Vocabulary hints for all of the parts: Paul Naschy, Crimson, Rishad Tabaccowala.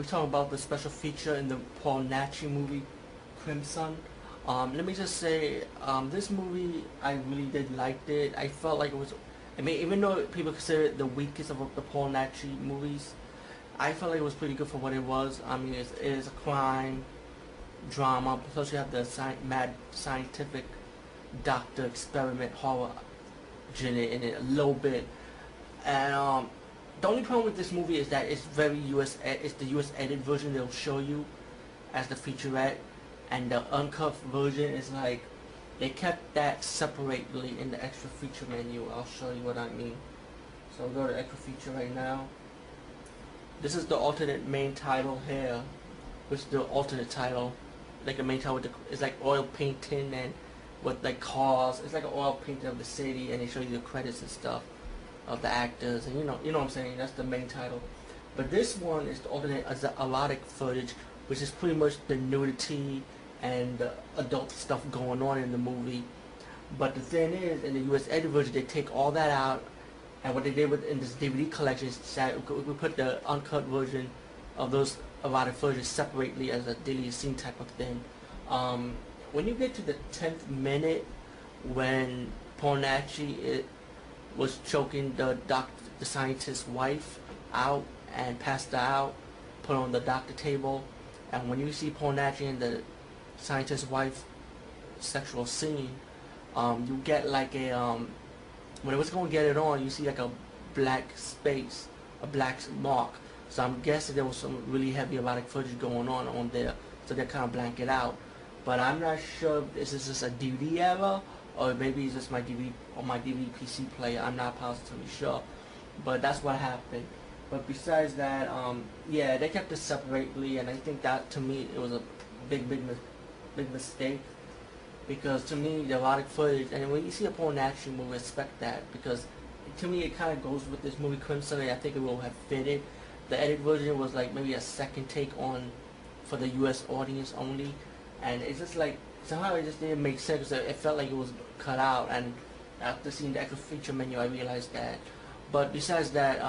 we're talking about the special feature in the Paul Naschy movie, Crimson. Let me just say, this movie, I really did like it. I felt like it was, I mean, even though people consider it the weakest of the Paul Naschy movies, I felt like it was pretty good for what it was. I mean, it is a crime drama, plus you have the mad scientific doctor experiment horror genre in it a little bit. And the only problem with this movie is that it's very US. It's the US edited version they'll show you as the featurette, and the uncut version is like they kept that separately in the extra feature menu. I'll show you what I mean. So I'll go to extra feature right now. This is the alternate main title here, which is the alternate title, like a main title with the, it's like oil painting and with like cars. It's like an oil painting of the city, and they show you the credits and stuff of the actors, and you know what I'm saying. That's the main title. But this one is the alternate erotic footage, which is pretty much the nudity and the adult stuff going on in the movie. But the thing is, in the U.S. edited version, they take all that out, and what they did with in this DVD collection is that we put the uncut version of those erotic footage separately as a daily scene type of thing. When you get to the 10th minute, when Paul Naschy was choking the scientist's wife out and passed her out, put on the doctor table, and when you see Paul Naschy and the scientist's wife sexual scene, you get like a when it was going to get it on, you see like a black space, a black mark. So I'm guessing there was some really heavy erotic footage going on there, so they're kind of blank it out. But I'm not sure if this is just a DVD error, or maybe it's just my DVD or my DVD PC player. I'm not positively sure, but that's what happened. But besides that, yeah, they kept it separately, and I think that to me it was a big mistake, because to me the erotic footage, and when you see a Paul Naschy movie, expect that, because to me it kind of goes with this movie Crimson, and I think it will have fitted. The edit version was like maybe a second take on for the U.S. audience only, and it's just like, somehow it just didn't make sense, because it felt like it was cut out, and after seeing the actual feature menu I realized that. But besides that,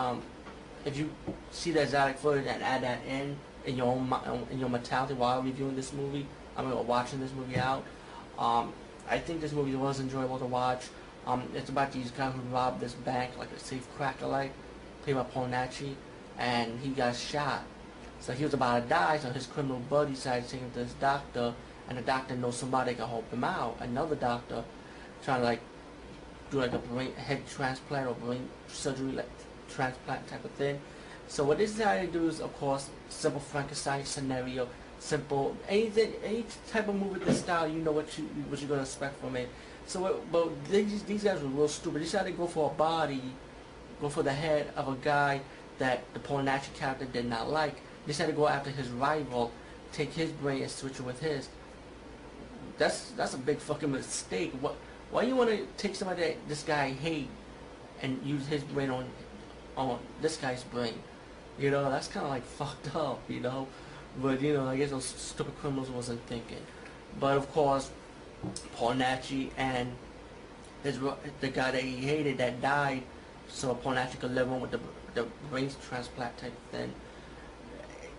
if you see the exotic footage and add that in your own, in your mentality while reviewing this movie, I mean, watching this movie out, I think this movie was enjoyable to watch. It's about these guys who robbed this bank, like a safe cracker, like played by Paul Naschy, and he got shot. So he was about to die, so his criminal buddy decided to take him to this doctor, and the doctor knows somebody can help him out. Another doctor trying to like do like a brain head transplant or brain surgery, like transplant type of thing. So what they decided to do is, of course, simple Frankenstein scenario, simple anything, any type of movie this style, you know what you're gonna expect from it. So but these guys were real stupid. They decided to go for a body, go for the head of a guy that the Paul Naschy character did not like. They decided to go after his rival, take his brain and switch it with his. That's a big fucking mistake. Why you wanna take somebody that this guy hate and use his brain on this guy's brain? You know, that's kinda like fucked up, you know. But you know, I guess those stupid criminals wasn't thinking. But of course, Paul Naschy and the guy that he hated that died, so Paul Naschy could live on with the brain transplant type thing.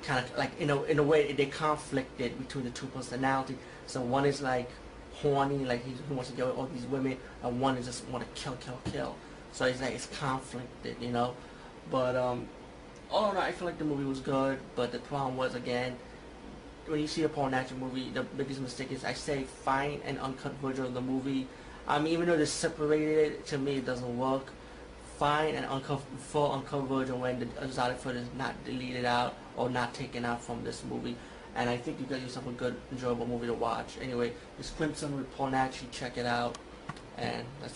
Kind of like, you know, in a way they conflicted between the two personalities. So one is like horny, like he wants to get with all these women, and one is just want to kill. So it's like it's conflicted, you know. But all in all, I feel like the movie was good. But the problem was, again, when you see a Paul Naschy movie, the biggest mistake is, I say, find an uncut version of the movie. I mean, even though they separated, to me it doesn't work. Find an full uncut version when the exotic footage is not deleted out or not taken out from this movie, and I think you got yourself a good, enjoyable movie to watch. Anyway, it's Crimson with Paul Naschy. Check it out, and that's